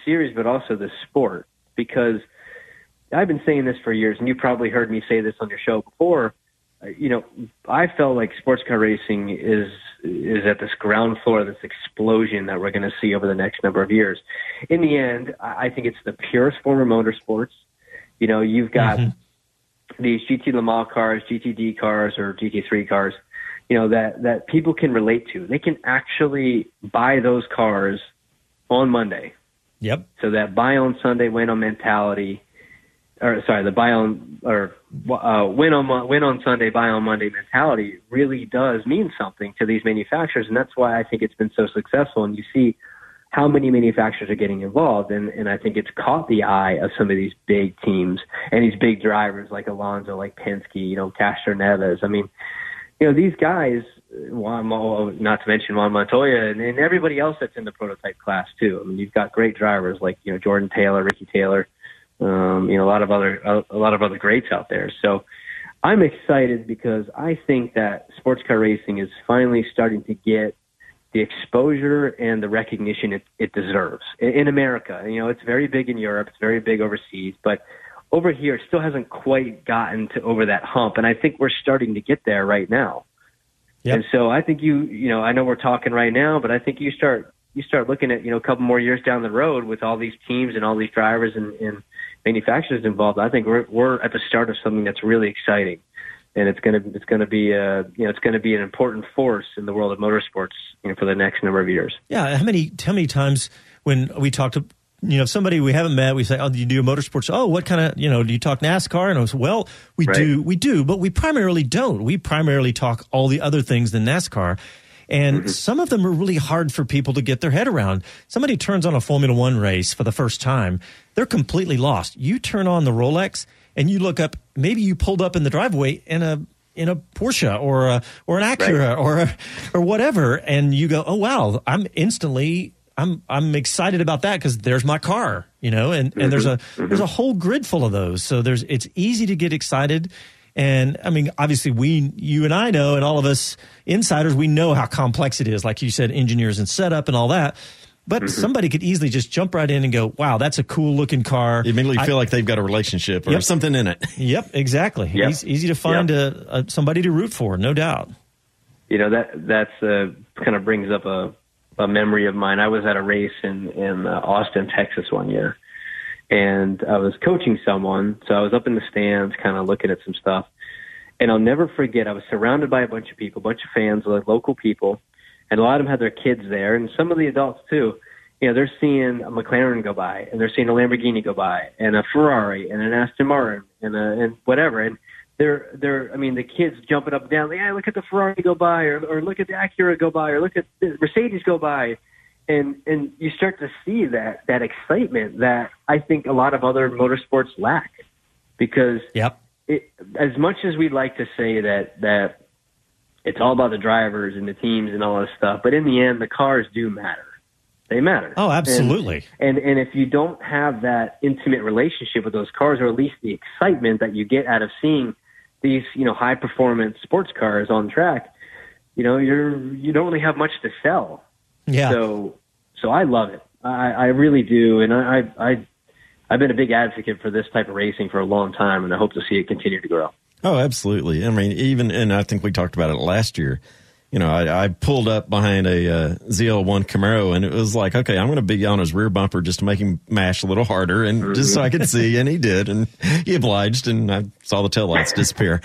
series, but also this sport, because I've been saying this for years, and you probably heard me say this on your show before. I felt like sports car racing is at this ground floor, this explosion that we're going to see over the next number of years. In the end, I think it's the purest form of motorsports. You've got these GT Le Mans cars, GTD cars, or GT3 cars, that people can relate to. They can actually buy those cars on Monday. Yep. So that buy on Sunday, win on mentality. Or sorry, the buy on or win on Sunday, buy on Monday mentality really does mean something to these manufacturers, and that's why I think it's been so successful. And you see how many manufacturers are getting involved, and I think it's caught the eye of some of these big teams and these big drivers like Alonso, like Penske, Castro Neves. I mean, these guys, not to mention Juan Montoya and everybody else that's in the prototype class too. I mean, you've got great drivers like Jordan Taylor, Ricky Taylor. A lot of other greats out there. So I'm excited because I think that sports car racing is finally starting to get the exposure and the recognition it deserves in America. It's very big in Europe. It's very big overseas, but over here, it still hasn't quite gotten to over that hump. And I think we're starting to get there right now. Yep. And so I think I know we're talking right now, but I think you start looking at, a couple more years down the road with all these teams and all these drivers and manufacturers involved. I think we're at the start of something that's really exciting, and it's going to be an important force in the world of motorsports for the next number of years. Yeah, how many times when we talk to somebody we haven't met, we say, "Oh, do you do motorsports? Oh, what kind of do you talk NASCAR?" And I was, "Well, we do, but we primarily don't. We primarily talk all the other things than NASCAR." And some of them are really hard for people to get their head around. Somebody turns on a Formula One race for the first time, they're completely lost. You turn on the Rolex and you look up, maybe you pulled up in the driveway and a in a Porsche or an Acura, right, or whatever, and you go, oh wow, I'm excited about that because there's my car, you know, and there's a whole grid full of those. So it's easy to get excited. And I mean, obviously you and I know, and all of us insiders, we know how complex it is. Like you said, engineers and setup and all that. But somebody could easily just jump right in and go, wow, that's a cool looking car. You immediately feel like they've got a relationship or something in it. Yep, exactly. Yep. It's easy to find somebody to root for, no doubt. You know, that's kind of brings up a memory of mine. I was at a race in Austin, Texas one year, and I was coaching someone. So I was up in the stands kind of looking at some stuff. And I'll never forget, I was surrounded by a bunch of people, a bunch of fans, local people. And a lot of them had their kids there, and some of the adults too. You know, they're seeing a McLaren go by, and they're seeing a Lamborghini go by, and a Ferrari, and an Aston Martin, and whatever. And they're, I mean, the kids jumping up and down, like, yeah, look at the Ferrari go by, or look at the Acura go by, or look at the Mercedes go by, and you start to see that excitement that I think a lot of other motorsports lack, because as much as we like to say that. It's all about the drivers and the teams and all this stuff. But in the end, the cars do matter. They matter. Oh, absolutely. And if you don't have that intimate relationship with those cars, or at least the excitement that you get out of seeing these, you know, high performance sports cars on track, you know, you don't really have much to sell. Yeah. So I love it. I really do. And I've been a big advocate for this type of racing for a long time, and I hope to see it continue to grow. Oh, absolutely. I mean, and I think we talked about it last year. You know, I pulled up behind a ZL1 Camaro, and it was like, okay, I'm going to be on his rear bumper just to make him mash a little harder, and just so I could see. And he did, and he obliged, and I saw the taillights disappear.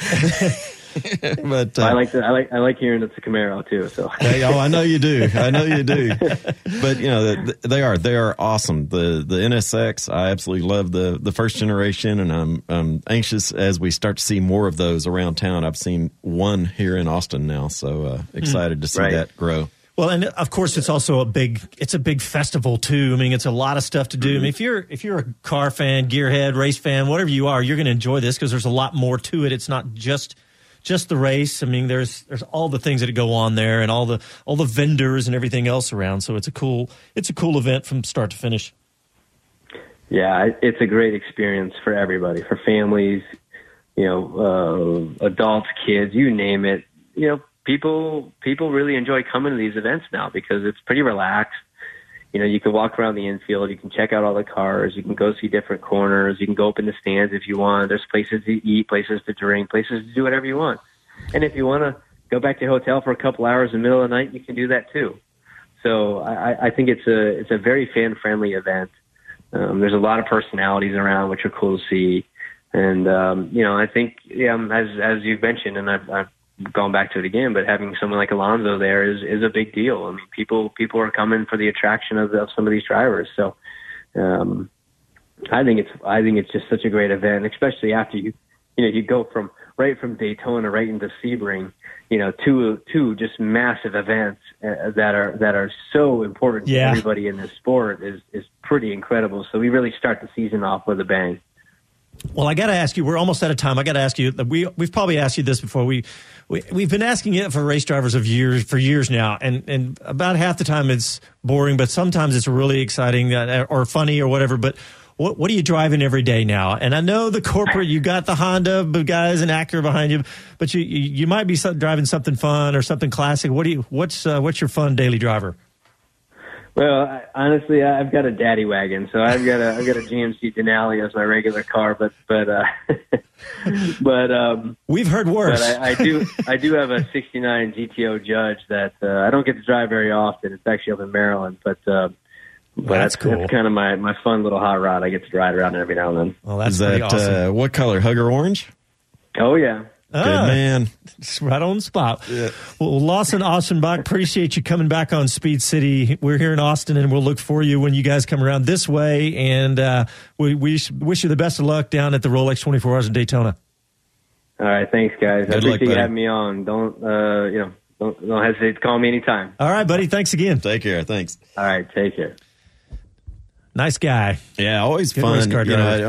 But I like hearing it's a Camaro too. So I know you do. But you know, they are awesome. The NSX, I absolutely love the first generation, and I'm anxious as we start to see more of those around town. I've seen one here in Austin now, so excited to see that grow. Well, and of course, it's also a big festival too. I mean, it's a lot of stuff to do. I mean, if you're a car fan, gearhead, race fan, whatever you are, you're going to enjoy this because there's a lot more to it. It's not just the race. I mean, there's all the things that go on there, and all the vendors and everything else around. So it's a cool event from start to finish. Yeah, it's a great experience for everybody, for families, you know, adults, kids, you name it. You know, people really enjoy coming to these events now because it's pretty relaxed. You know, you can walk around the infield, you can check out all the cars, you can go see different corners, you can go up in the stands if you want. There's places to eat, places to drink, places to do whatever you want. And if you want to go back to your hotel for a couple hours in the middle of the night, you can do that too. So I think it's a very fan-friendly event. There's a lot of personalities around, which are cool to see. And, you know, I think, as you've mentioned, and I've gone back to it again, but having someone like Alonso there is a big deal. I mean, people are coming for the attraction of some of these drivers. So, I think it's just such a great event, especially after you go from Daytona right into Sebring, you know, two just massive events that are so important to everybody in this sport is pretty incredible. So we really start the season off with a bang. Well, I got to ask you, we're almost out of time. I got to ask you, we've probably asked you this before. We've been asking it for race drivers for years now, and about half the time it's boring, but sometimes it's really exciting or funny or whatever. But what are you driving every day now? And I know the corporate, you got the Honda guys and Acura behind you, but you might be driving something fun or something classic. What's your fun daily driver? Well, honestly, I've got a daddy wagon, so I've got a GMC Denali as my regular car, but we've heard worse. But I do have a '69 GTO Judge that I don't get to drive very often. It's actually up in Maryland, but that's cool. That's kind of my fun little hot rod. I get to ride around every now and then. Well, that's awesome. What color? Hug or orange? Oh yeah. Good man. It's right on the spot. Yeah. Well, Lawson Aschenbach, appreciate you coming back on Speed City. We're here in Austin, and we'll look for you when you guys come around this way. And we wish you the best of luck down at the Rolex 24 Hours at Daytona. All right. Thanks, guys. I appreciate you having me on. Don't hesitate to call me anytime. All right, buddy. Thanks again. Take care. Thanks. All right. Take care. Nice guy. Yeah, always good fun. I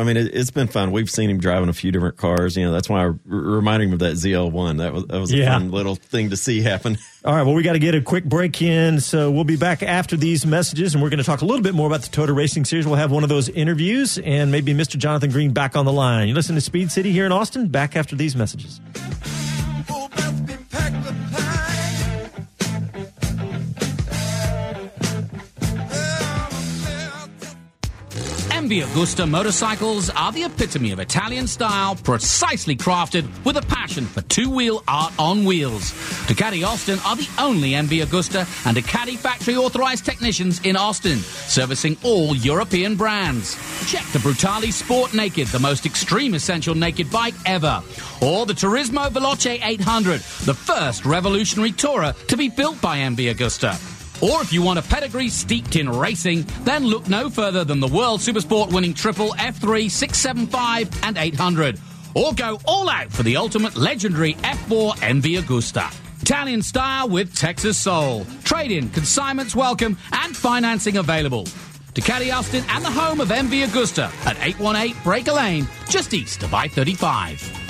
mean, it's been fun. We've seen him driving a few different cars. You know, that's why I reminded him of that ZL1. That was a fun little thing to see happen. All right, well, we got to get a quick break in, so we'll be back after these messages, and we're going to talk a little bit more about the Toyota Racing Series. We'll have one of those interviews, and maybe Mr. Jonathan Green back on the line. You listen to Speed City here in Austin. Back after these messages. MV Agusta motorcycles are the epitome of Italian style, precisely crafted with a passion for two-wheel art on wheels. Ducati Austin are the only MV Agusta and Ducati factory-authorized technicians in Austin, servicing all European brands. Check the Brutale Sport Naked, the most extreme essential naked bike ever, or the Turismo Veloce 800, the first revolutionary tourer to be built by MV Agusta. Or if you want a pedigree steeped in racing, then look no further than the World Supersport winning Triple F3, 675 and 800. Or go all out for the ultimate legendary F4 MV Agusta. Italian style with Texas soul. Trade-in, consignments welcome, and financing available. Ducati Austin and the home of MV Agusta at 818 Breaker Lane, just east of I-35.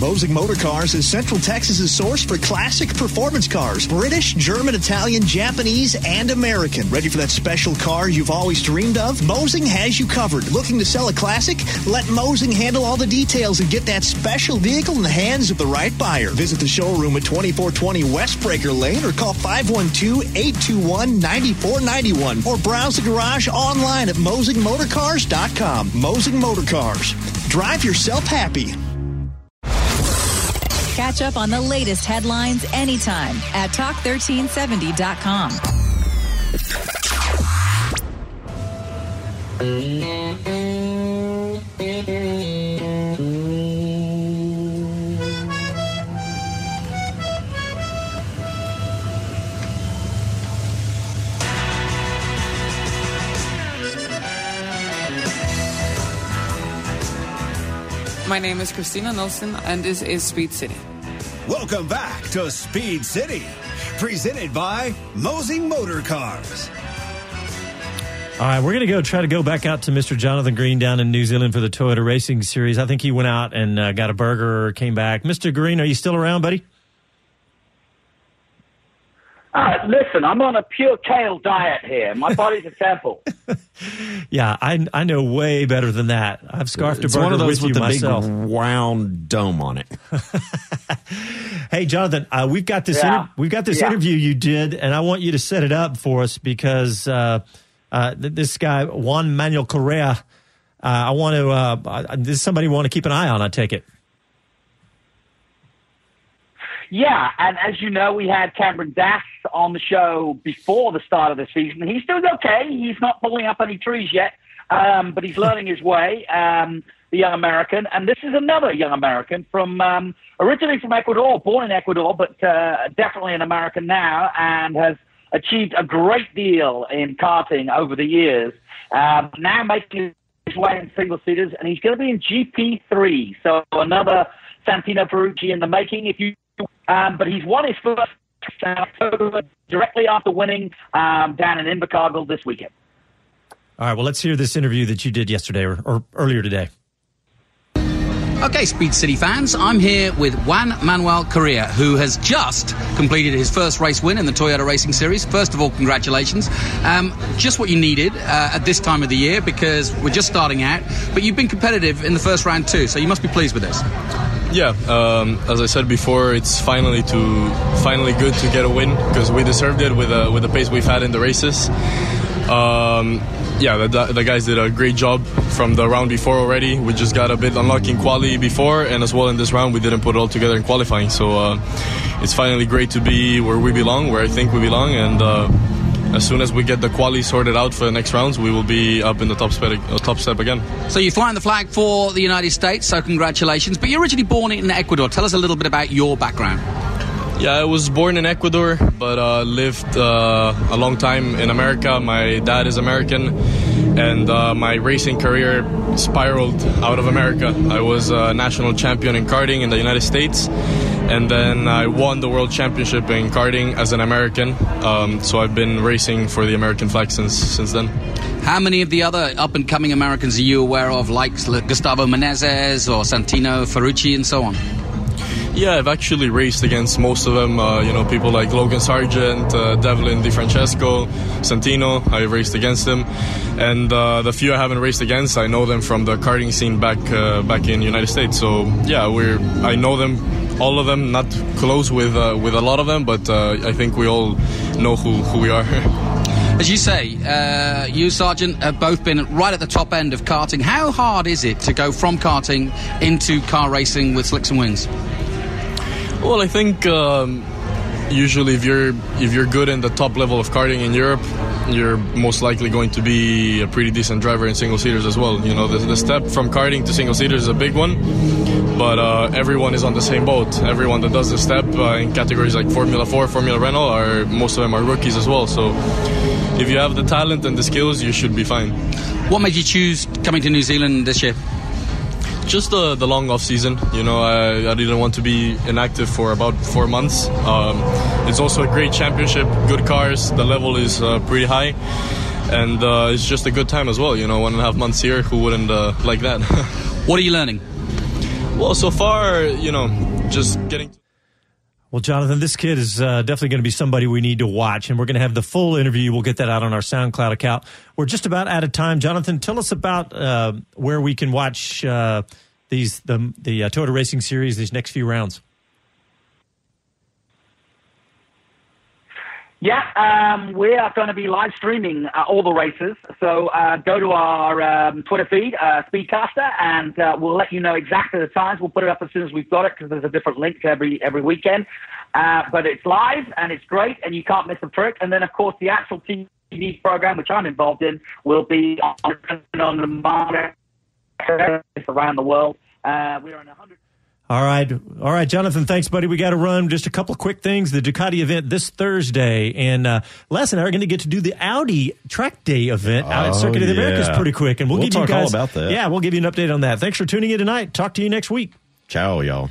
Mosing Motorcars is Central Texas's source for classic performance cars. British, German, Italian, Japanese, and American. Ready for that special car you've always dreamed of? Mosing has you covered. Looking to sell a classic? Let Mosing handle all the details and get that special vehicle in the hands of the right buyer. Visit the showroom at 2420 West Breaker Lane or call 512-821-9491 or browse the garage online at mosingmotorcars.com. Mosing Motorcars. Drive yourself happy. Catch up on the latest headlines anytime at talk1370.com. My name is Christina Nelson, and this is Speed City. Welcome back to Speed City, presented by Mosing Motorcars. All right, we're going to try to go back out to Mr. Jonathan Green down in New Zealand for the Toyota Racing Series. I think he went out and got a burger, came back. Mr. Green, are you still around, buddy? Listen, I'm on a pure kale diet here. My body's a sample. Yeah, I know way better than that. I've scarfed a burger with you myself. It's one of those with the big round dome on it. Hey, Jonathan, we've got this interview you did, and I want you to set it up for us because this guy Juan Manuel Correa, there's somebody we want to keep an eye on. I take it. Yeah, and as you know, we had Cameron Dass on the show before the start of the season. He's doing okay. He's not pulling up any trees yet, but he's learning his way, the young American. And this is another young American from originally from Ecuador, born in Ecuador, but definitely an American now, and has achieved a great deal in karting over the years. Now making his way in single-seaters, and he's going to be in GP3. So another Santino Ferrucci in the making, if you... but he's won his first directly after winning down in Invercargill this weekend. All right, well, let's hear this interview that you did yesterday or earlier today. Okay, Speed City fans, I'm here with Juan Manuel Correa, who has just completed his first race win in the Toyota Racing Series. First of all, congratulations. Just what you needed at this time of the year because we're just starting out, but you've been competitive in the first round too, so you must be pleased with this. Yeah, as I said before, it's finally good to get a win because we deserved it with the pace we've had in the races. The guys did a great job from the round before already. We just got a bit unlucky in quali before, and as well in this round we didn't put it all together in qualifying. So it's finally great to be where we belong, where I think we belong, and as soon as we get the quali sorted out for the next rounds, we will be up in the top step again. So you're flying the flag for the United States, so congratulations. But you're originally born in Ecuador. Tell us a little bit about your background. Yeah, I was born in Ecuador, but lived a long time in America. My dad is American, and my racing career spiraled out of America. I was a national champion in karting in the United States, And then I won the World Championship in karting as an American. So I've been racing for the American flag since then. How many of the other up-and-coming Americans are you aware of, like Gustavo Menezes or Santino Ferrucci and so on? Yeah, I've actually raced against most of them, people like Logan Sargent, Devlin DeFrancesco, Santino. I raced against them. And the few I haven't raced against, I know them from the karting scene back in the United States. So, yeah, I know them, all of them, not close with a lot of them, but I think we all know who we are. As you say, you, Sargent, have both been right at the top end of karting. How hard is it to go from karting into car racing with slicks and wings? Well, I think usually if you're good in the top level of karting in Europe, you're most likely going to be a pretty decent driver in single-seaters as well. You know, the step from karting to single-seaters is a big one, but everyone is on the same boat. Everyone that does the step in categories like Formula 4, Formula Renault, most of them are rookies as well. So if you have the talent and the skills, you should be fine. What made you choose coming to New Zealand this year? Just the long off season, I didn't want to be inactive for about 4 months. It's also a great championship, good cars, the level is pretty high, and it's just a good time as well. 1.5 months here, who wouldn't like that? What are you learning? Well, so far, just getting... Well, Jonathan, this kid is definitely going to be somebody we need to watch, and we're going to have the full interview. We'll get that out on our SoundCloud account. We're just about out of time. Jonathan, tell us about where we can watch the Toyota Racing Series these next few rounds. Yeah, we are going to be live streaming all the races. So go to our Twitter feed, Speedcaster, and we'll let you know exactly the times. We'll put it up as soon as we've got it because there's a different link every weekend. But it's live and it's great, and you can't miss a trick. And then, of course, the actual TV program, which I'm involved in, will be on the market around the world. We are in 100. All right, Jonathan, thanks, buddy. We got to run. Just a couple of quick things. The Ducati event this Thursday, and Les and I are going to get to do the Audi track day event out at Circuit of the Americas pretty quick, and we'll give you guys all about that. Yeah, we'll give you an update on that. Thanks for tuning in tonight. Talk to you next week. Ciao, y'all.